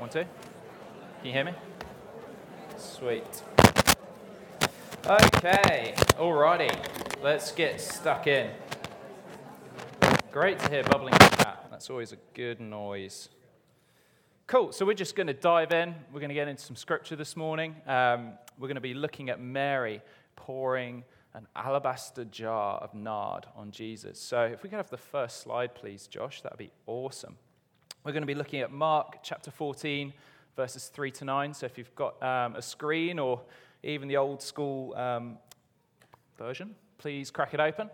One, two. Can you hear me? Sweet. Okay, alrighty. Let's get stuck in. Great to hear bubbling like that. That's always a good noise. Cool, so we're just going to dive in. We're going to get into some scripture this morning. We're going to be looking at Mary pouring an alabaster jar of nard on Jesus. So if we could have the first slide, please, Josh, that would be awesome. We're going to be looking at Mark chapter 14, verses 3 to 9. So if you've got a screen or even the old school version, please crack it open.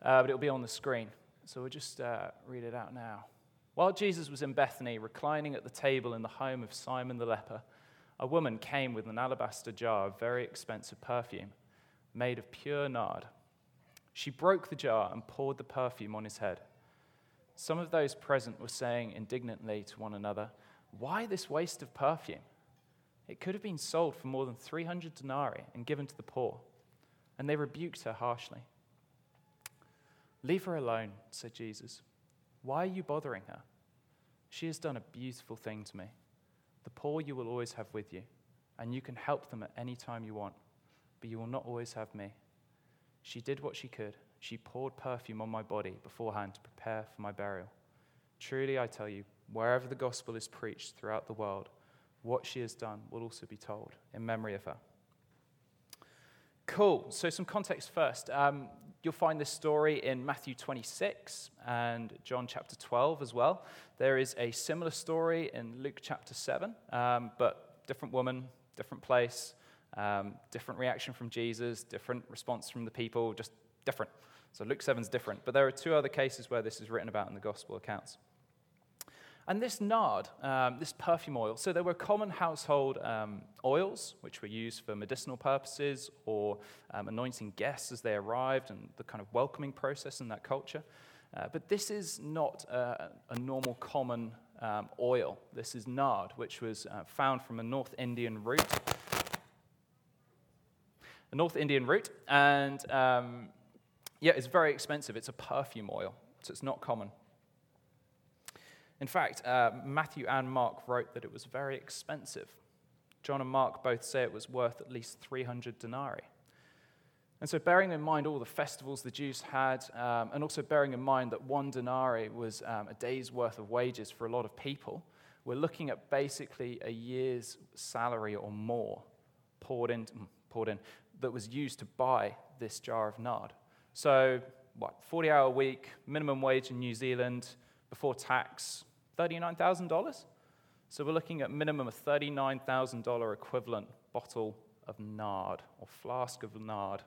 But it'll be on the screen. So we'll just read it out now. While Jesus was in Bethany, reclining at the table in the home of Simon the leper, a woman came with an alabaster jar of very expensive perfume, made of pure nard. She broke the jar and poured the perfume on his head. Some of those present were saying indignantly to one another, "Why this waste of perfume? It could have been sold for more than 300 denarii and given to the poor." And they rebuked her harshly. "Leave her alone," said Jesus. "Why are you bothering her? She has done a beautiful thing to me. The poor you will always have with you, and you can help them at any time you want, but you will not always have me. She did what she could. She poured perfume on my body beforehand to prepare for my burial. Truly, I tell you, wherever the gospel is preached throughout the world, what she has done will also be told in memory of her." Cool. So some context first. You'll find this story in Matthew 26 and John chapter 12 as well. There is a similar story in Luke chapter 7, but different woman, different place, different reaction from Jesus, different response from the people, just different. So Luke 7's different. But there are two other cases where this is written about in the gospel accounts. And this nard, this perfume oil, so there were common household oils, which were used for medicinal purposes or anointing guests as they arrived and the kind of welcoming process in that culture. But this is not a normal common oil. This is nard, which was found from a North Indian root. A North Indian root, and it's very expensive. It's a perfume oil, so it's not common. In fact, Matthew and Mark wrote that it was very expensive. John and Mark both say it was worth at least 300 denarii. And so bearing in mind all the festivals the Jews had, and also bearing in mind that one denarii was a day's worth of wages for a lot of people, we're looking at basically a year's salary or more poured in that was used to buy this jar of nard. So, 40-hour week, minimum wage in New Zealand, before tax, $39,000. So we're looking at minimum a $39,000 equivalent bottle of nard or flask of nard.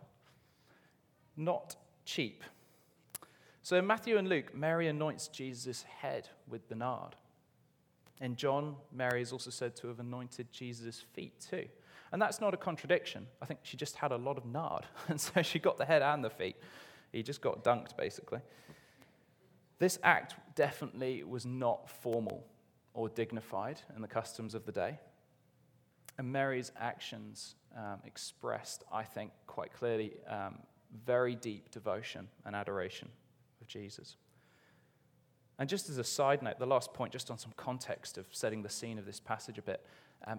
Not cheap. So in Matthew and Luke, Mary anoints Jesus' head with the nard. In John, Mary is also said to have anointed Jesus' feet too. And that's not a contradiction. I think she just had a lot of nard, and so she got the head and the feet. He just got dunked, basically. This act definitely was not formal or dignified in the customs of the day. And Mary's actions expressed, I think, quite clearly, very deep devotion and adoration of Jesus. And just as a side note, the last point, just on some context of setting the scene of this passage a bit,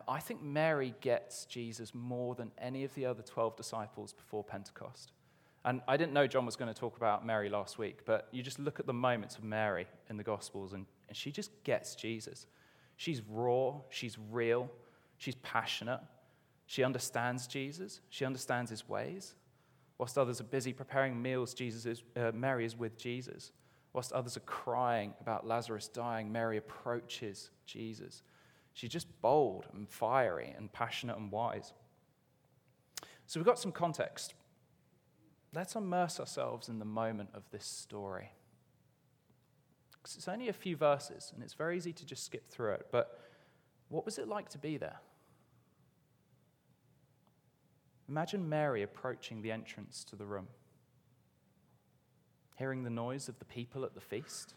I think Mary gets Jesus more than any of the other 12 disciples before Pentecost. And I didn't know John was going to talk about Mary last week, but you just look at the moments of Mary in the Gospels, and she just gets Jesus. She's raw, she's real, she's passionate, she understands Jesus, she understands his ways. Whilst others are busy preparing meals, Mary is with Jesus. Whilst others are crying about Lazarus dying, Mary approaches Jesus. She's just bold and fiery and passionate and wise. So we've got some context. Let's immerse ourselves in the moment of this story. Because it's only a few verses, and it's very easy to just skip through it, but what was it like to be there? Imagine Mary approaching the entrance to the room, hearing the noise of the people at the feast,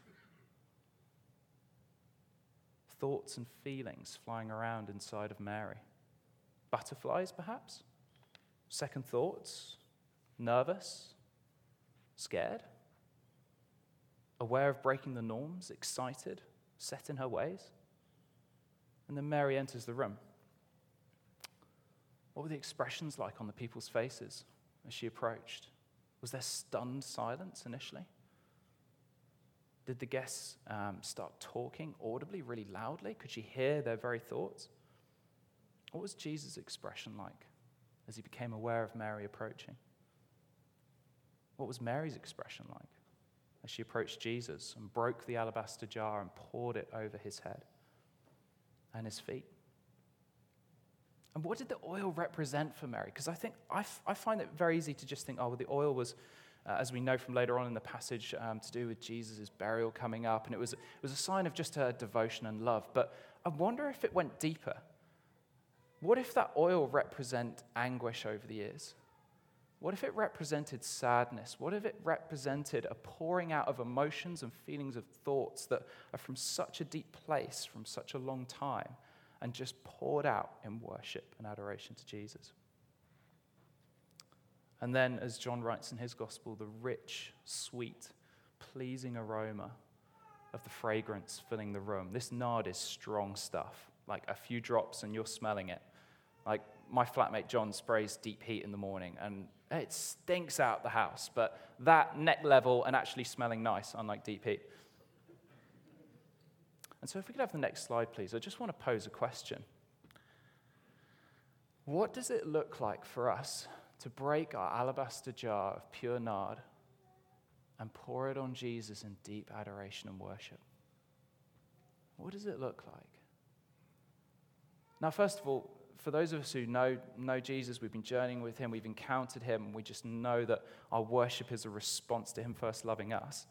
thoughts and feelings flying around inside of Mary. Butterflies, perhaps? Second thoughts? Nervous, scared, aware of breaking the norms, excited, set in her ways. And then Mary enters the room. What were the expressions like on the people's faces as she approached? Was there stunned silence initially? Did the guests start talking audibly, really loudly? Could she hear their very thoughts? What was Jesus' expression like as he became aware of Mary approaching? What was Mary's expression like as she approached Jesus and broke the alabaster jar and poured it over his head and his feet? And what did the oil represent for Mary? Because I think I find it very easy to just think, oh, well, the oil was, as we know from later on in the passage, to do with Jesus' burial coming up, and it was a sign of just her devotion and love. But I wonder if it went deeper. What if that oil represent anguish over the years? What if it represented sadness? What if it represented a pouring out of emotions and feelings of thoughts that are from such a deep place, from such a long time, and just poured out in worship and adoration to Jesus? And then, as John writes in his gospel, the rich, sweet, pleasing aroma of the fragrance filling the room. This nard is strong stuff, like a few drops and you're smelling it. Like my flatmate John sprays deep heat in the morning and it stinks out the house, but that neck level and actually smelling nice, unlike deep heat. And so if we could have the next slide, please. I just want to pose a question. What does it look like for us to break our alabaster jar of pure nard and pour it on Jesus in deep adoration and worship? What does it look like? Now, first of all, for those of us who know Jesus, we've been journeying with him, we've encountered him, we just know that our worship is a response to him first loving us.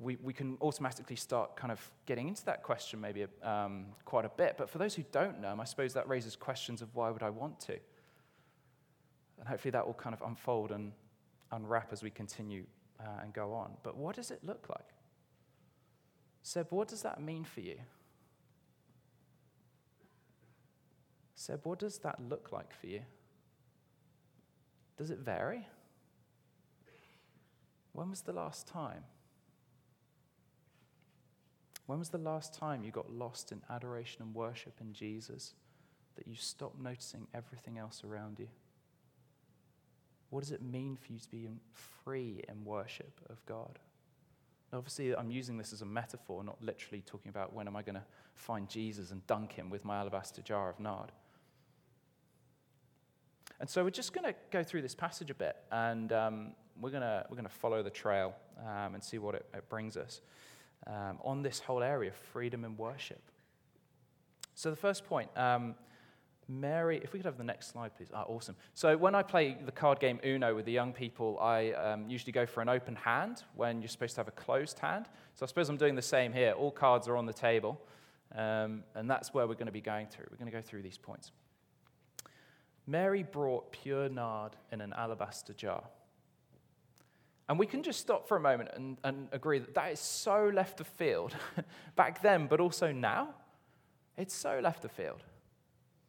We can automatically start kind of getting into that question maybe quite a bit. But for those who don't know him, I suppose that raises questions of why would I want to? And hopefully that will kind of unfold and unwrap as we continue and go on. But what does it look like? Seb, what does that mean for you? Seb, what does that look like for you? Does it vary? When was the last time? When was the last time you got lost in adoration and worship in Jesus that you stopped noticing everything else around you? What does it mean for you to be free in worship of God? Now, obviously, I'm using this as a metaphor, not literally talking about when am I going to find Jesus and dunk him with my alabaster jar of nard. And so we're just going to go through this passage a bit, and we're going to follow the trail and see what it brings us on this whole area of freedom and worship. So the first point. Mary, if we could have the next slide, please. Ah, awesome. So when I play the card game Uno with the young people, I usually go for an open hand when you're supposed to have a closed hand. So I suppose I'm doing the same here. All cards are on the table, and that's where we're going to be going through. We're going to go through these points. Mary brought pure nard in an alabaster jar. And we can just stop for a moment and agree that that is so left of field back then, but also now. It's so left of field.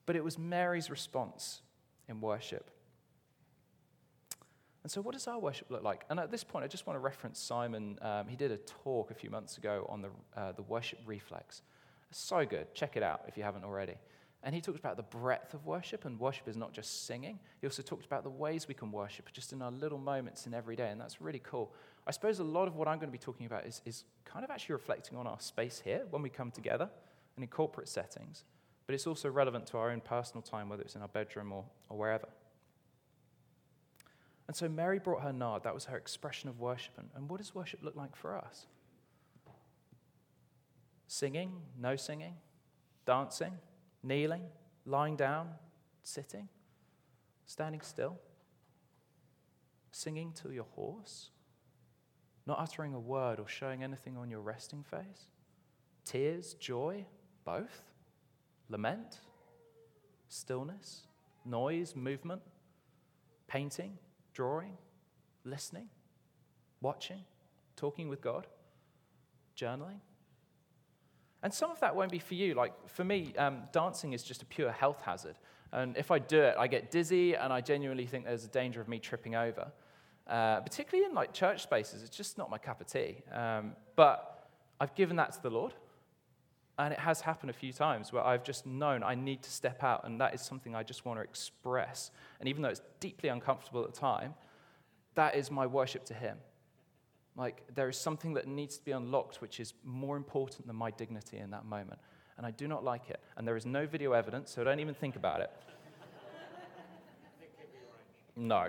But it was Mary's response in worship. And so what does our worship look like? And at this point, I just want to reference Simon. He did a talk a few months ago on the worship reflex. It's so good. Check it out if you haven't already. And he talked about the breadth of worship, and worship is not just singing. He also talked about the ways we can worship just in our little moments in every day, and that's really cool. I suppose a lot of what I'm going to be talking about is kind of actually reflecting on our space here when we come together and in corporate settings. But it's also relevant to our own personal time, whether it's in our bedroom or wherever. And so Mary brought her nard. That was her expression of worship. And what does worship look like for us? Singing, no singing, dancing, kneeling, lying down, sitting, standing still, singing till you're hoarse, not uttering a word or showing anything on your resting face, tears, joy, both. Lament, stillness, noise, movement, painting, drawing, listening, watching, talking with God, journaling. And some of that won't be for you. Like for me, dancing is just a pure health hazard. And if I do it, I get dizzy and I genuinely think there's a danger of me tripping over. Particularly in like church spaces, it's just not my cup of tea. But I've given that to the Lord. And it has happened a few times where I've just known I need to step out, and that is something I just want to express. And even though it's deeply uncomfortable at the time, that is my worship to him. Like, there is something that needs to be unlocked which is more important than my dignity in that moment. And I do not like it. And there is no video evidence, so don't even think about it. No.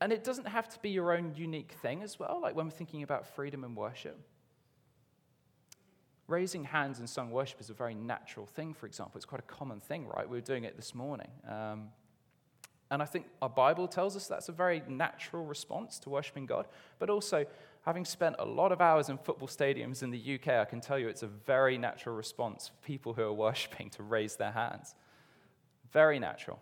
And it doesn't have to be your own unique thing as well, like when we're thinking about freedom and worship. Raising hands in sung worship is a very natural thing, for example. It's quite a common thing, right? We were doing it this morning. And I think our Bible tells us that's a very natural response to worshiping God. But also, having spent a lot of hours in football stadiums in the UK, I can tell you it's a very natural response for people who are worshiping to raise their hands. Very natural.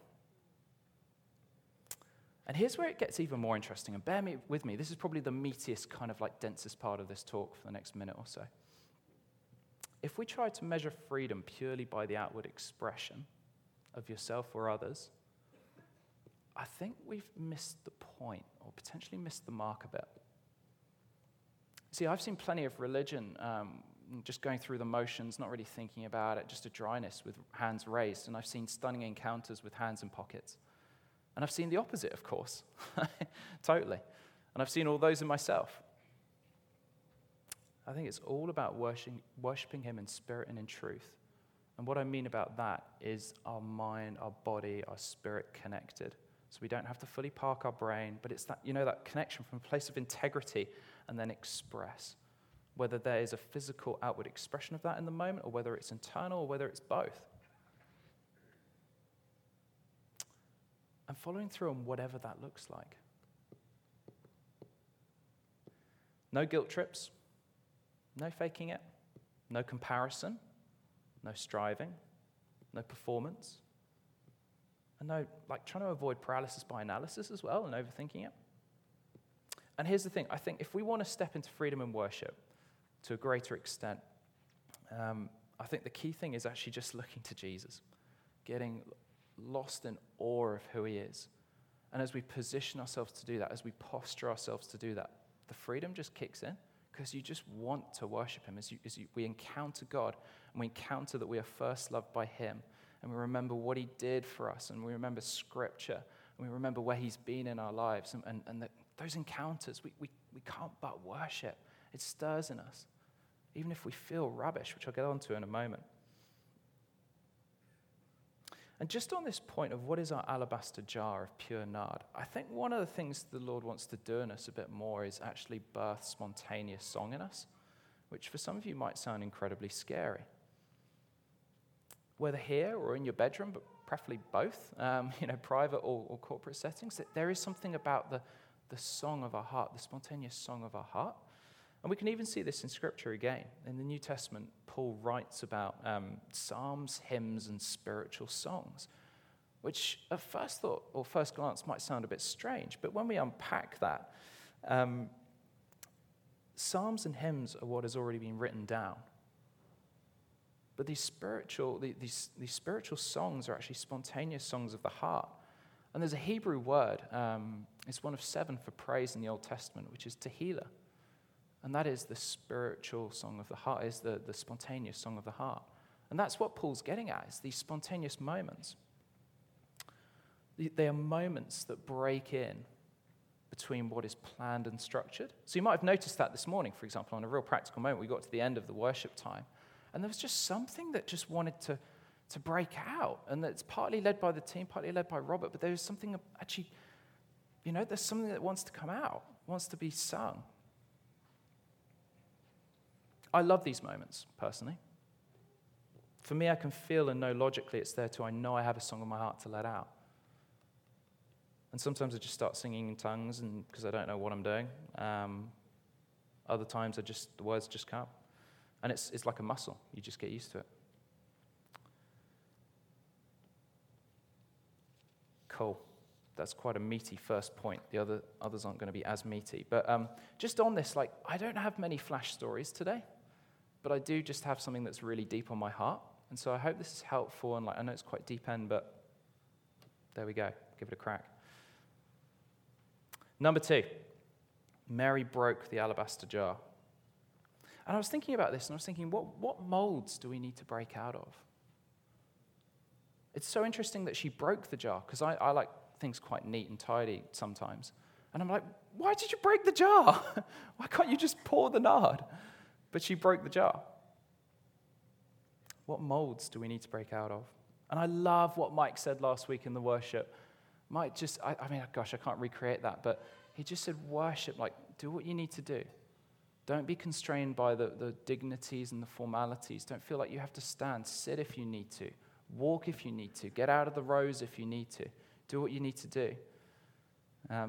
And here's where it gets even more interesting. And bear with me, this is probably the meatiest, kind of like densest part of this talk for the next minute or so. If we try to measure freedom purely by the outward expression of yourself or others, I think we've missed the point, or potentially missed the mark a bit. See, I've seen plenty of religion just going through the motions, not really thinking about it, just a dryness with hands raised, and I've seen stunning encounters with hands in pockets. And I've seen the opposite, of course, totally. And I've seen all those in myself. I think it's all about worshiping him in spirit and in truth. And what I mean about that is our mind, our body, our spirit connected. So we don't have to fully park our brain, but it's that, you know, that connection from a place of integrity and then express. Whether there is a physical outward expression of that in the moment, or whether it's internal, or whether it's both. And following through on whatever that looks like. No guilt trips. No faking it, no comparison, no striving, no performance, and no, like, trying to avoid paralysis by analysis as well and overthinking it. And here's the thing, I think if we want to step into freedom and worship to a greater extent, I think the key thing is actually just looking to Jesus, getting lost in awe of who he is. And as we position ourselves to do that, as we posture ourselves to do that, the freedom just kicks in. Because you just want to worship him. We encounter God, and we encounter that we are first loved by him, and we remember what he did for us, and we remember scripture, and we remember where he's been in our lives, and those encounters, we can't but worship. It stirs in us, even if we feel rubbish, which I'll get onto in a moment. And just on this point of what is our alabaster jar of pure nard, I think one of the things the Lord wants to do in us a bit more is actually birth spontaneous song in us, which for some of you might sound incredibly scary. Whether here or in your bedroom, but preferably both, private or corporate settings, that there is something about the song of our heart, the spontaneous song of our heart. And we can even see this in Scripture again. In the New Testament, Paul writes about psalms, hymns, and spiritual songs, which at first thought or first glance might sound a bit strange. But when we unpack that, psalms and hymns are what has already been written down. But these spiritual songs are actually spontaneous songs of the heart. And there's a Hebrew word. It's one of 7 for praise in the Old Testament, which is Tehillah. And that is the spiritual song of the heart, is the spontaneous song of the heart. And that's what Paul's getting at, is these spontaneous moments. They are moments that break in between what is planned and structured. So you might have noticed that this morning, for example, on a real practical moment, we got to the end of the worship time, and there was just something that just wanted to break out. And that's partly led by the team, partly led by Robert, but there was something actually, there's something that wants to come out, wants to be sung. I love these moments, personally. For me, I can feel and know logically it's there too. I know I have a song in my heart to let out. And sometimes I just start singing in tongues because I don't know what I'm doing. Other times, the words just come. And it's like a muscle. You just get used to it. Cool. That's quite a meaty first point. The others aren't going to be as meaty. But just on this, like, I don't have many flash stories today. But I do just have something that's really deep on my heart. And so I hope this is helpful. And I know it's quite deep end, but there we go. Give it a crack. Number 2, Mary broke the alabaster jar. And I was thinking about this, and I was thinking, what molds do we need to break out of? It's so interesting that she broke the jar, because I like things quite neat and tidy sometimes. And I'm like, why did you break the jar? Why can't you just pour the nard? But she broke the jar. What molds do we need to break out of? And I love what Mike said last week in the worship. Mike just, I can't recreate that, but he just said, worship, like, do what you need to do. Don't be constrained by the dignities and the formalities. Don't feel like you have to stand. Sit if you need to. Walk if you need to. Get out of the rows if you need to. Do what you need to do.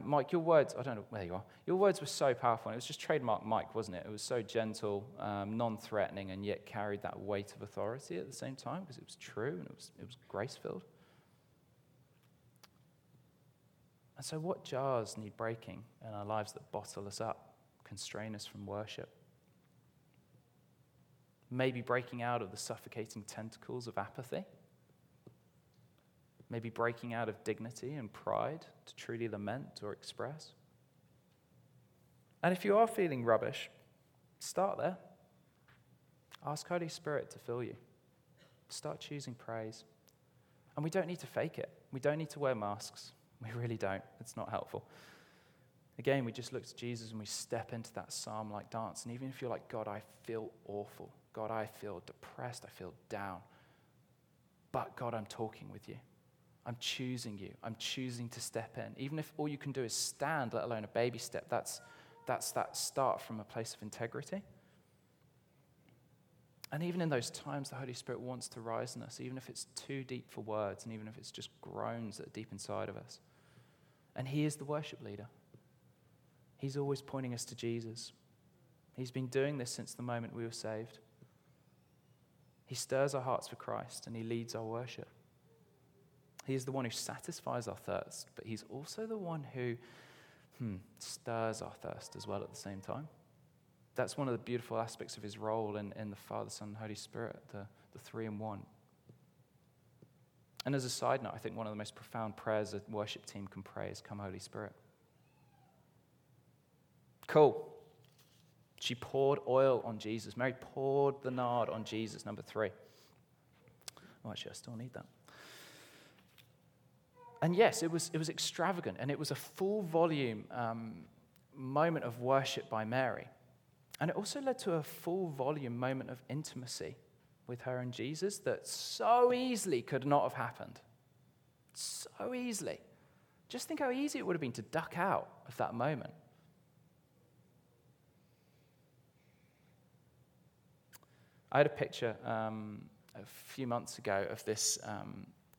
Mike, your words, I don't know, there you are. Your words were so powerful. And it was just trademark Mike, wasn't it? It was so gentle, non-threatening, and yet carried that weight of authority at the same time, because it was true and it was grace-filled. And so what jars need breaking in our lives that bottle us up, constrain us from worship? Maybe breaking out of the suffocating tentacles of apathy. Maybe breaking out of dignity and pride to truly lament or express. And if you are feeling rubbish, start there. Ask Holy Spirit to fill you. Start choosing praise. And we don't need to fake it. We don't need to wear masks. We really don't. It's not helpful. Again, we just look to Jesus and we step into that psalm-like dance. And even if you're like, God, I feel awful. God, I feel depressed. I feel down. But God, I'm talking with you. I'm choosing you. I'm choosing to step in. Even if all you can do is stand, let alone a baby step, that's that start from a place of integrity. And even in those times, the Holy Spirit wants to rise in us, even if it's too deep for words, and even if it's just groans that are deep inside of us. And he is the worship leader. He's always pointing us to Jesus. He's been doing this since the moment we were saved. He stirs our hearts for Christ, and he leads our worship. He is the one who satisfies our thirst, but he's also the one who stirs our thirst as well at the same time. That's one of the beautiful aspects of his role in the Father, Son, and Holy Spirit, the three in one. And as a side note, I think one of the most profound prayers a worship team can pray is, come Holy Spirit. Cool. She poured oil on Jesus. Mary poured the nard on Jesus, number 3. Oh, actually, I still need that. And yes, it was extravagant, and it was a full volume moment of worship by Mary. And it also led to a full volume moment of intimacy with her and Jesus that so easily could not have happened. So easily. Just think how easy it would have been to duck out of that moment. I had a picture a few months ago of this.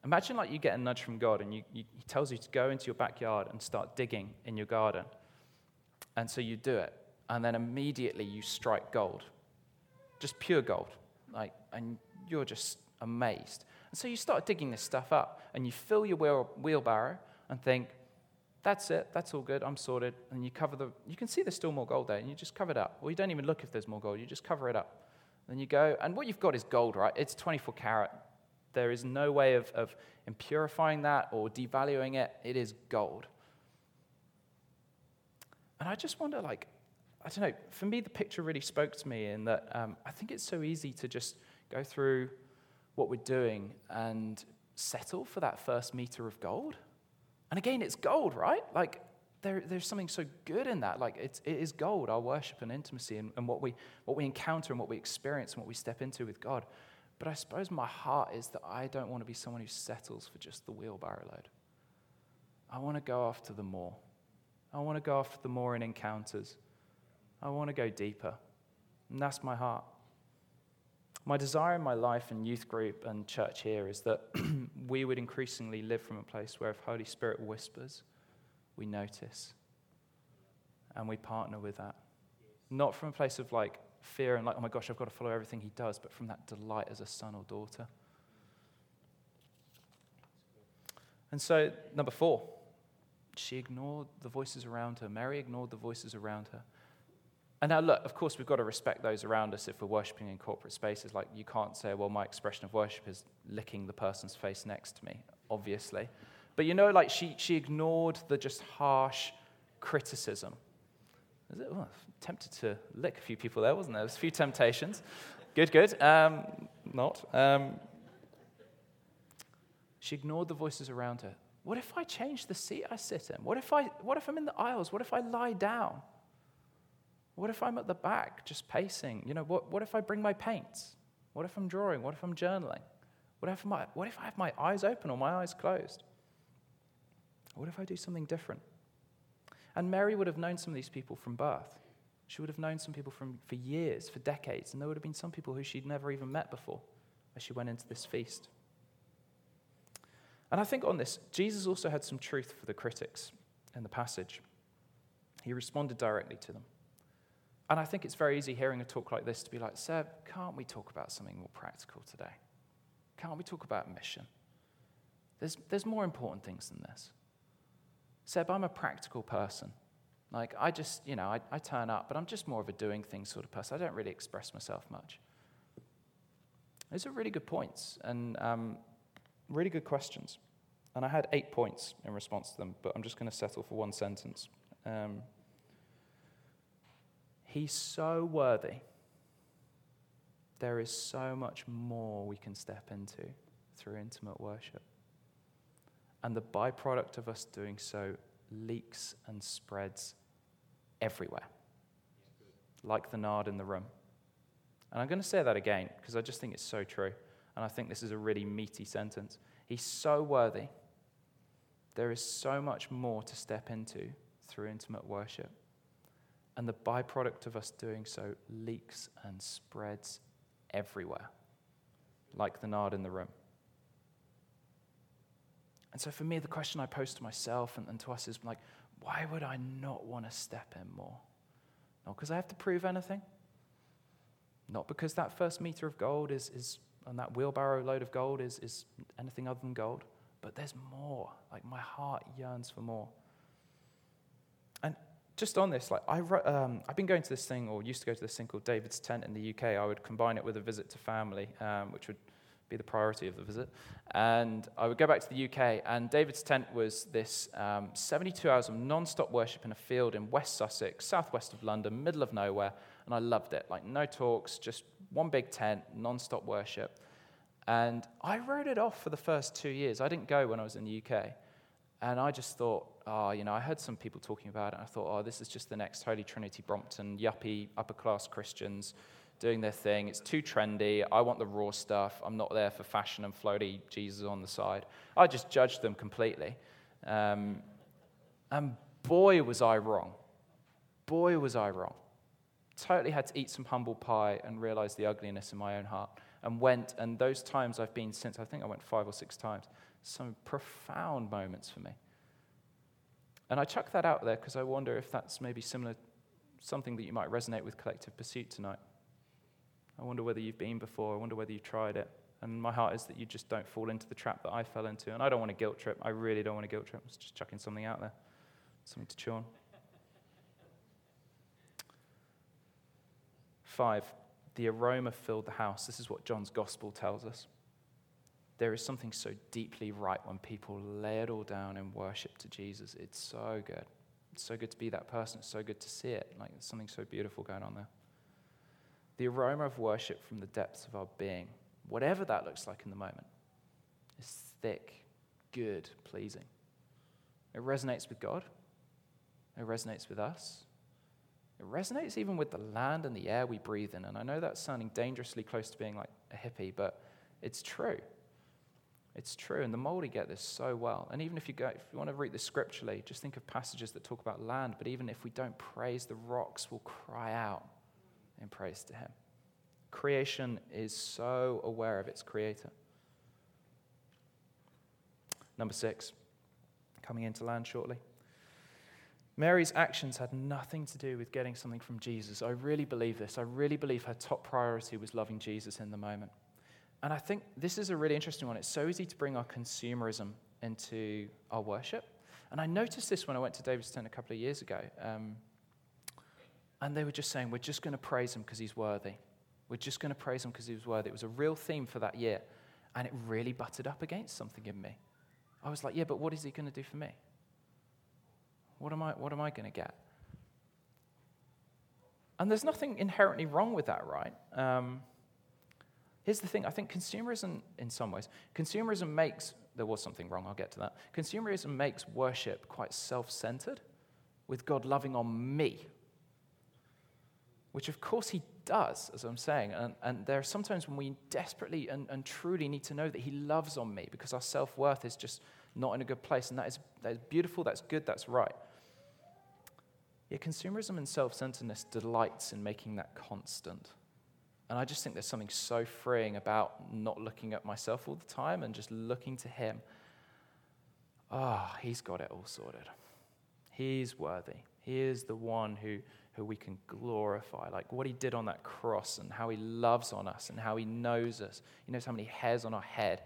Imagine like you get a nudge from God and he tells you to go into your backyard and start digging in your garden. And so you do it. And then immediately you strike gold, just pure gold, like, and you're just amazed. And so you start digging this stuff up, and you fill your wheelbarrow and think, that's it, that's all good, I'm sorted. And you cover you can see there's still more gold there, and you just cover it up. Well, you don't even look if there's more gold, you just cover it up. Then you go, and what you've got is gold, right? It's 24 karat. There is no way of impurifying that or devaluing it. It is gold. And I just wonder, like, I don't know, for me, the picture really spoke to me in that I think it's so easy to just go through what we're doing and settle for that first meter of gold. And again, it's gold, right? Like, there's something so good in that. Like, it is gold, our worship and intimacy and what we encounter and what we experience and what we step into with God. But I suppose my heart is that I don't want to be someone who settles for just the wheelbarrow load. I want to go after the more. I want to go after the more in encounters. I want to go deeper, and that's my heart. My desire in my life and youth group and church here is that we would increasingly live from a place where if Holy Spirit whispers, we notice, and we partner with that. Not from a place of like fear and like, oh my gosh, I've got to follow everything he does, but from that delight as a son or daughter. And so, number 4, she ignored the voices around her. Mary ignored the voices around her. And now look, of course, we've got to respect those around us if we're worshipping in corporate spaces. Like, you can't say, well, my expression of worship is licking the person's face next to me, obviously. But you know, like, she ignored the just harsh criticism. Is it? Oh, tempted to lick a few people there, wasn't there? There's a few temptations. Good. Not. She ignored the voices around her. What if I change the seat I sit in? What if I'm in the aisles? What if I lie down? What if I'm at the back just pacing? You know, what if I bring my paints? What if I'm drawing? What if I'm journaling? What if I have my eyes open or my eyes closed? What if I do something different? And Mary would have known some of these people from birth. She would have known some people for years, for decades, and there would have been some people who she'd never even met before as she went into this feast. And I think on this, Jesus also had some truth for the critics in the passage. He responded directly to them. And I think it's very easy hearing a talk like this to be like, Seb, can't we talk about something more practical today? Can't we talk about mission? There's more important things than this. Seb, I'm a practical person. Like, I just, you know, I turn up, but I'm just more of a doing things sort of person. I don't really express myself much. Those are really good points and really good questions. And I had 8 points in response to them, but I'm just going to settle for one sentence. He's so worthy. There is so much more we can step into through intimate worship. And the byproduct of us doing so leaks and spreads everywhere, like the nard in the room. And I'm going to say that again, because I just think it's so true. And I think this is a really meaty sentence. He's so worthy. There is so much more to step into through intimate worship. And the byproduct of us doing so leaks and spreads everywhere, like the nard in the room. And so for me, the question I pose to myself and to us is like, why would I not want to step in more? Not because I have to prove anything. Not because that first meter of gold is and that wheelbarrow load of gold is anything other than gold. But there's more. Like, my heart yearns for more. And just on this, like, I've been going to this thing, or used to go to this thing called David's Tent in the UK. I would combine it with a visit to family, which would be the priority of the visit. And I would go back to the UK, and David's Tent was this 72 hours of non-stop worship in a field in West Sussex, southwest of London, middle of nowhere, and I loved it. Like, no talks, just one big tent, non-stop worship. And I wrote it off for the first 2 years. I didn't go when I was in the UK. And I just thought, I heard some people talking about it, and I thought, this is just the next Holy Trinity Brompton, yuppie, upper-class Christians, doing their thing. It's too trendy. I want the raw stuff. I'm not there for fashion and floaty Jesus on the side. I just judged them completely. And boy, was I wrong. Boy, was I wrong. Totally had to eat some humble pie and realize the ugliness in my own heart. And went, and those times I've been since, I think I went 5 or 6 times, some profound moments for me. And I chuck that out there because I wonder if that's maybe similar, something that you might resonate with Collective Pursuit tonight. I wonder whether you've been before. I wonder whether you've tried it. And my heart is that you just don't fall into the trap that I fell into. And I don't want to guilt trip. I really don't want to guilt trip. I'm just chucking something out there, something to chew on. 5, the aroma filled the house. This is what John's gospel tells us. There is something so deeply right when people lay it all down in worship to Jesus. It's so good. It's so good to be that person. It's so good to see it. Like, there's something so beautiful going on there. The aroma of worship from the depths of our being, whatever that looks like in the moment, is thick, good, pleasing. It resonates with God. It resonates with us. It resonates even with the land and the air we breathe in. And I know that's sounding dangerously close to being like a hippie, but it's true. It's true, and the Maori get this so well. And even if you want to read this scripturally, just think of passages that talk about land, but even if we don't praise, the rocks will cry out in praise to him. Creation is so aware of its creator. Number 6, coming into land shortly. Mary's actions had nothing to do with getting something from Jesus. I really believe this. I really believe her top priority was loving Jesus in the moment. And I think this is a really interesting one. It's so easy to bring our consumerism into our worship. And I noticed this when I went to David's Tent a couple of years ago. And they were just saying, we're just going to praise him because he's worthy. We're just going to praise him because he was worthy. It was a real theme for that year. And it really butted up against something in me. I was like, yeah, but what is he going to do for me? What am I going to get? And there's nothing inherently wrong with that, right? Here's the thing. I think consumerism, in some ways, consumerism makes... There was something wrong, I'll get to that. Consumerism makes worship quite self-centered, with God loving on me. Which, of course, he does, as I'm saying. And there are sometimes when we desperately and truly need to know that he loves on me, because our self-worth is just not in a good place. And that is beautiful, that's good, that's right. Yeah, consumerism and self-centeredness delights in making that constant. And I just think there's something so freeing about not looking at myself all the time and just looking to him. Ah, he's got it all sorted. He's worthy. He is the one who we can glorify. Like what he did on that cross and how he loves on us and how he knows us. He knows how many hairs on our head.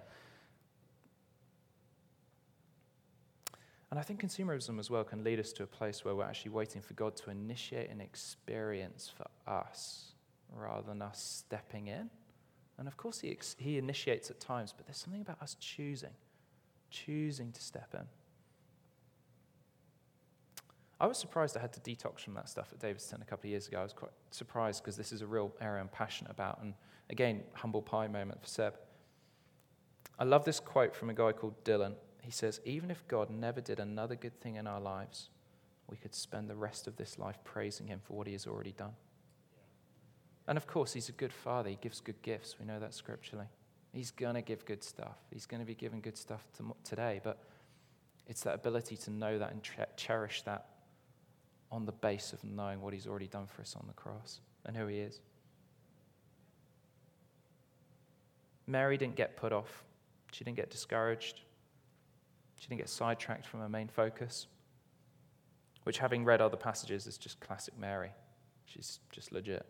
And I think consumerism as well can lead us to a place where we're actually waiting for God to initiate an experience for us, rather than us stepping in. And of course he initiates at times, but there's something about us choosing to step in. I was surprised I had to detox from that stuff at David's Tent a couple of years ago. I was quite surprised because this is a real area I'm passionate about. And again, humble pie moment for Seb. I love this quote from a guy called Dylan. He says, "Even if God never did another good thing in our lives, we could spend the rest of this life praising him for what he has already done." And of course, he's a good father. He gives good gifts. We know that scripturally. He's going to give good stuff. He's going to be giving good stuff today. But it's that ability to know that and cherish that on the base of knowing what he's already done for us on the cross and who he is. Mary didn't get put off. She didn't get discouraged. She didn't get sidetracked from her main focus, which, having read other passages, is just classic Mary. She's just legit.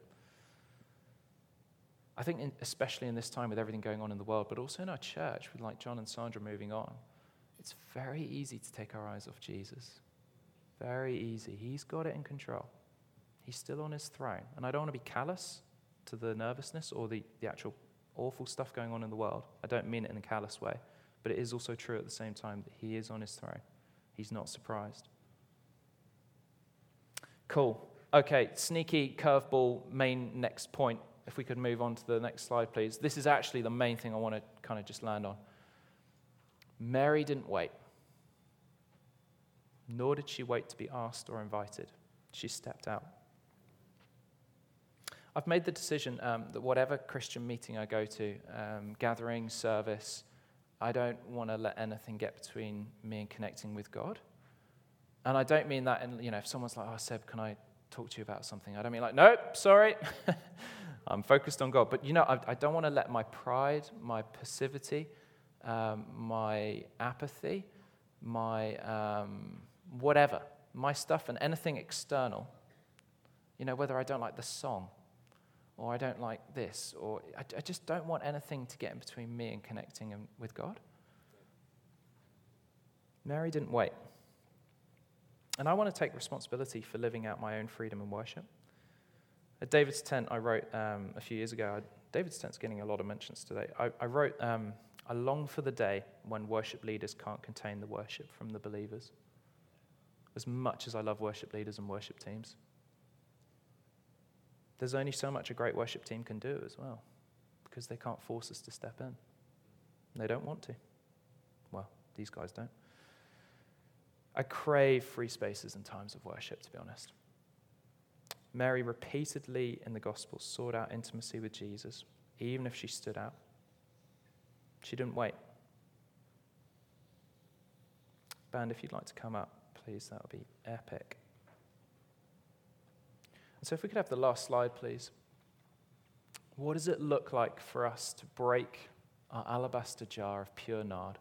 I think especially in this time with everything going on in the world, but also in our church with like John and Sandra moving on, it's very easy to take our eyes off Jesus. Very easy. He's got it in control. He's still on his throne. And I don't want to be callous to the nervousness or the actual awful stuff going on in the world. I don't mean it in a callous way, but it is also true at the same time that he is on his throne. He's not surprised. Cool. Okay, sneaky curveball main next point. If we could move on to the next slide, please. This is actually the main thing I want to kind of just land on. Mary didn't wait. Nor did she wait to be asked or invited. She stepped out. I've made the decision that whatever Christian meeting I go to, gathering, service, I don't want to let anything get between me and connecting with God. And I don't mean that, in, you know, if someone's like, "Oh, Seb, can I talk to you about something?" I don't mean like, "Nope, sorry." I'm focused on God. But, you know, I don't want to let my pride, my passivity, my apathy, my whatever, my stuff and anything external, you know, whether I don't like the song or I don't like this, or I just don't want anything to get in between me and connecting with God. Mary didn't wait. And I want to take responsibility for living out my own freedom in worship. At David's Tent, I wrote a few years ago, David's Tent's getting a lot of mentions today. I wrote, "I long for the day when worship leaders can't contain the worship from the believers." As much as I love worship leaders and worship teams, there's only so much a great worship team can do as well, because they can't force us to step in. They don't want to. Well, these guys don't. I crave free spaces and times of worship, to be honest. Mary repeatedly in the Gospels sought out intimacy with Jesus, even if she stood out. She didn't wait. Band, if you'd like to come up, please, that would be epic. And so if we could have the last slide, please. What does it look like for us to break our alabaster jar of pure nard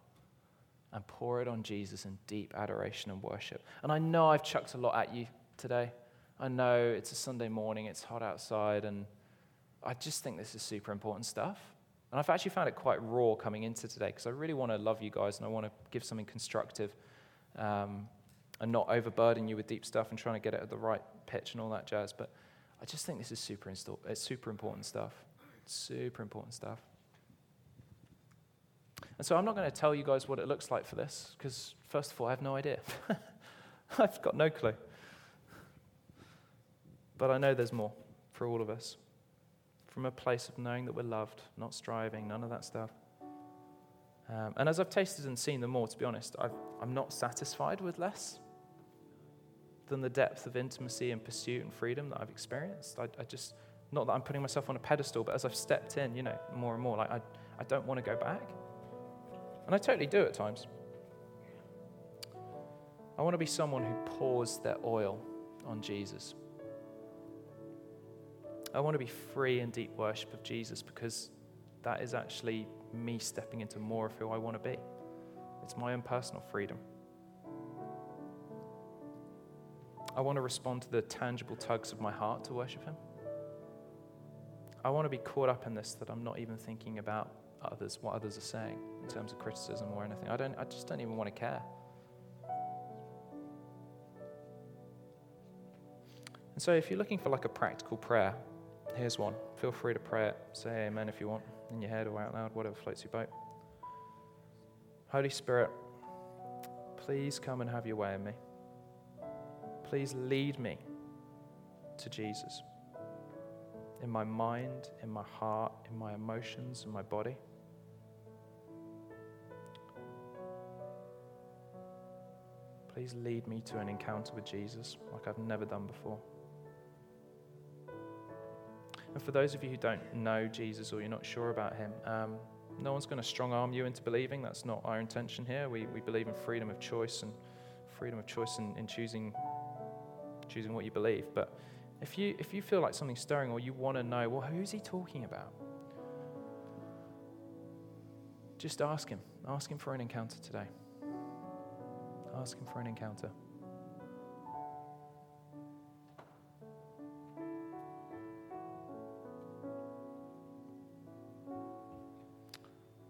and pour it on Jesus in deep adoration and worship? And I know I've chucked a lot at you today. I know it's a Sunday morning, it's hot outside, and I just think this is super important stuff. And I've actually found it quite raw coming into today, because I really want to love you guys, and I want to give something constructive and not overburden you with deep stuff and trying to get it at the right pitch and all that jazz. But I just think this is super important stuff. Super important stuff. And so I'm not going to tell you guys what it looks like for this, because first of all, I have no idea. I've got no clue. But I know there's more. for all of us, from a place of knowing that we're loved, not striving, none of that stuff. And as I've tasted and seen the more, to be honest, I'm not satisfied with less than the depth of intimacy and pursuit and freedom that I've experienced. I just, not that I'm putting myself on a pedestal, but as I've stepped in, you know, more and more, like I don't want to go back. And I totally do at times. I want to be someone who pours their oil on Jesus. I want to be free in deep worship of Jesus, because that is actually me stepping into more of who I want to be. It's my own personal freedom. I want to respond to the tangible tugs of my heart to worship him. I want to be caught up in this, that I'm not even thinking about others, what others are saying in terms of criticism or anything. I just don't even want to care. And so if you're looking for like a practical prayer, here's one. Feel free to pray it. Say amen if you want, in your head or out loud, whatever floats your boat. Holy Spirit, please come and have your way in me. Please lead me to Jesus, in my mind, in my heart, in my emotions, in my body. Please lead me to an encounter with Jesus like I've never done before. And for those of you who don't know Jesus, or you're not sure about him, no one's going to strong-arm you into believing. That's not our intention here. We believe in freedom of choice, and freedom of choice in choosing what you believe. But if you feel like something's stirring, or you want to know, well, who's he talking about? Just ask him. Ask him for an encounter today. Ask him for an encounter.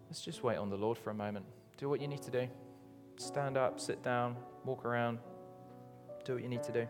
Let's just wait on the Lord for a moment. Do what you need to do. Stand up, sit down, walk around. Do what you need to do.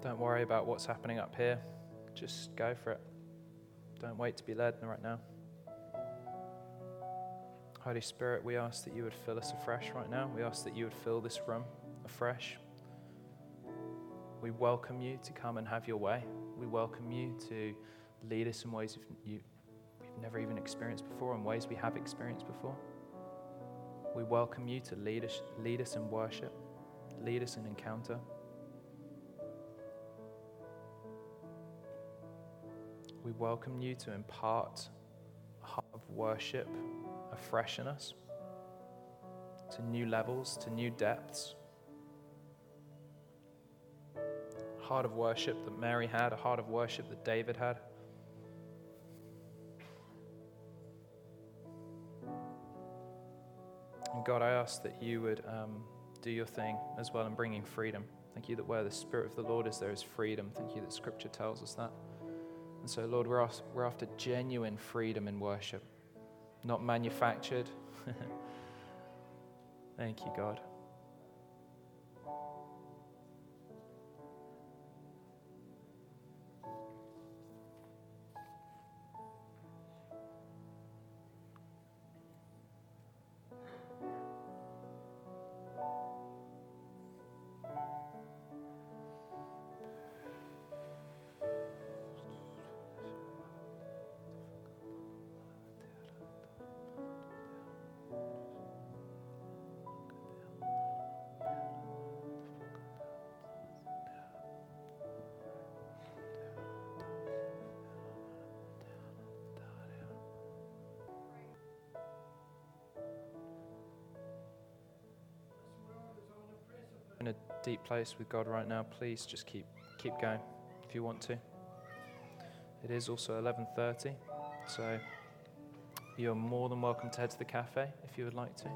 Don't worry about what's happening up here. Just go for it. Don't wait to be led right now. Holy Spirit, we ask that you would fill us afresh right now. We ask that you would fill this room afresh. We welcome you to come and have your way. We welcome you to lead us in ways we've never even experienced before, and ways we have experienced before. We welcome you to lead us in worship, lead us in encounter. We welcome you to impart a heart of worship afresh in us, to new levels, to new depths. A heart of worship that Mary had, a heart of worship that David had. And God, I ask that you would do your thing as well in bringing freedom. Thank you that where the Spirit of the Lord is, there is freedom. Thank you that Scripture tells us that. And so, Lord, we're after genuine freedom in worship, not manufactured. Thank you, God. deep place with God right now, please just keep going if you want to. It is also 11:30, so you're more than welcome to head to the cafe if you would like to,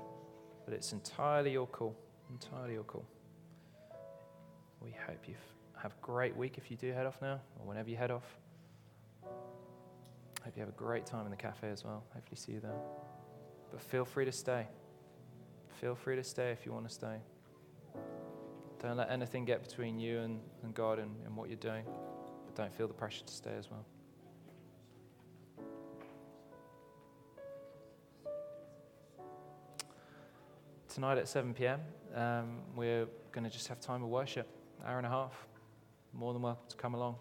but it's entirely your call, We hope you have a great week if you do head off now, or whenever you head off. Hope you have a great time in the cafe as well. Hopefully see you there. But feel free to stay. Feel free to stay if you want to stay. Don't let anything get between you and God and what you're doing. But don't feel the pressure to stay as well. Tonight at 7 p.m., we're going to just have time of worship, an hour and a half. More than welcome to come along.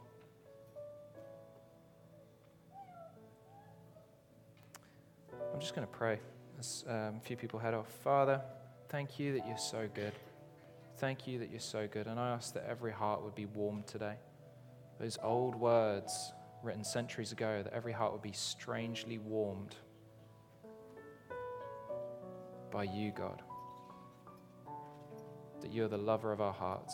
I'm just going to pray as a few people head off. Father, thank you that you're so good. Thank you that you're so good. And I ask that every heart would be warmed today. Those old words written centuries ago, that every heart would be strangely warmed by you, God. That you're the lover of our hearts.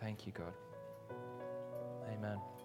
Thank you, God. Amen.